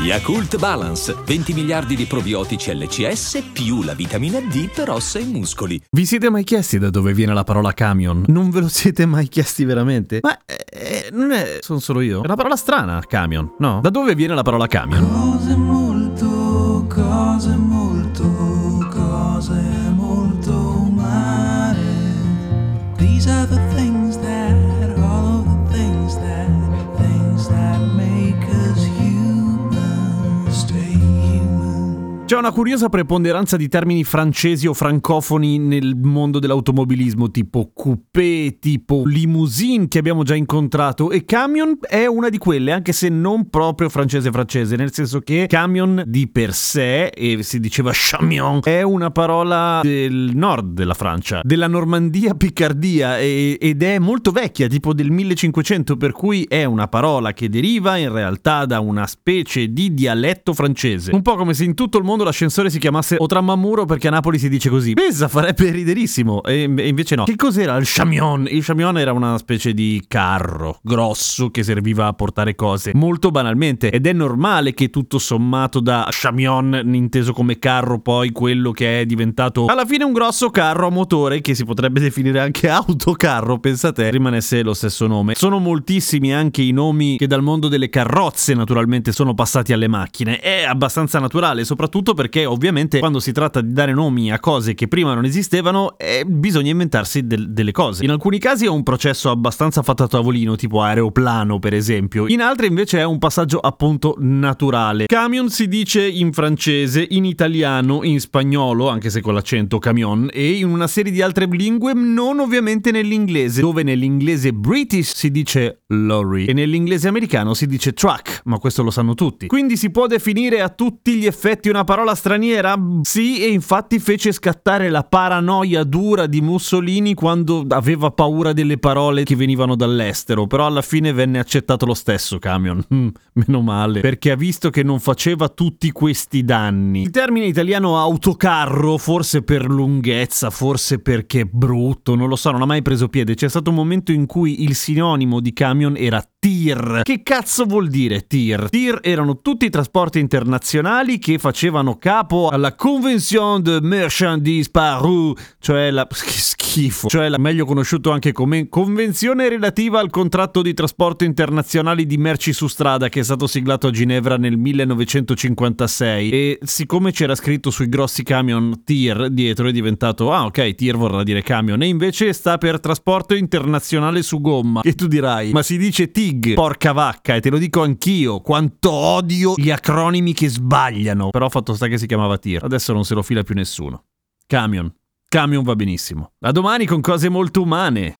Yakult Balance, 20 miliardi di probiotici LCS più la vitamina D per ossa e muscoli. Vi siete mai chiesti da dove viene la parola camion? Non ve lo siete mai chiesti veramente? Ma non è... sono solo io? È una parola strana, camion, no? Da dove viene la parola camion? Cose molto umane. These are the things that... C'è una curiosa preponderanza di termini francesi o francofoni nel mondo dell'automobilismo, tipo coupé, tipo limousine, che abbiamo già incontrato, e camion è una di quelle, anche se non proprio francese, nel senso che camion di per sé, e si diceva camion, è una parola del nord della Francia, della Normandia, Piccardia, ed è molto vecchia, tipo del 1500, per cui è una parola che deriva in realtà da una specie di dialetto francese, un po' come se in tutto il mondo l'ascensore si chiamasse Otramamuro, perché a Napoli si dice così. Pensa, farebbe riderissimo, e invece no. Che cos'era il camion? Il camion era una specie di carro grosso che serviva a portare cose, molto banalmente, ed è normale che tutto sommato da camion, inteso come carro, poi quello che è diventato alla fine un grosso carro a motore, che si potrebbe definire anche autocarro, pensate, rimanesse lo stesso nome. Sono moltissimi anche i nomi che dal mondo delle carrozze naturalmente sono passati alle macchine, è abbastanza naturale, soprattutto perché ovviamente quando si tratta di dare nomi a cose che prima non esistevano, bisogna inventarsi delle cose. In alcuni casi è un processo abbastanza fatto a tavolino, tipo aeroplano per esempio, in altri invece è un passaggio appunto naturale. Camion si dice in francese, in italiano, in spagnolo, anche se con l'accento camion, e in una serie di altre lingue, non ovviamente nell'inglese, dove nell'inglese british si dice lorry e nell'inglese americano si dice truck, ma questo lo sanno tutti. Quindi si può definire a tutti gli effetti una parola straniera? Sì, e infatti fece scattare la paranoia dura di Mussolini quando aveva paura delle parole che venivano dall'estero, però alla fine venne accettato lo stesso camion, meno male, perché ha visto che non faceva tutti questi danni. Il termine italiano autocarro, forse per lunghezza, forse perché brutto, non lo so, non ha mai preso piede. C'è stato un momento in cui il sinonimo di camion era TIR. Che cazzo vuol dire TIR? TIR erano tutti i trasporti internazionali che facevano capo alla Convention de Marchandises par Route, cioè la... che schifo, cioè la meglio conosciuto anche come Convenzione Relativa al Contratto di Trasporto Internazionale di Merci su Strada, che è stato siglato a Ginevra nel 1956, e siccome c'era scritto sui grossi camion TIR dietro è diventato, ah ok, TIR vorrà dire camion, e invece sta per Trasporto Internazionale su Gomma, e tu dirai, ma si dice TIR? Porca vacca, e te lo dico anch'io quanto odio gli acronimi che sbagliano, però fatto sta che si chiamava TIR, adesso non se lo fila più nessuno. Camion va benissimo. A domani con cose molto umane.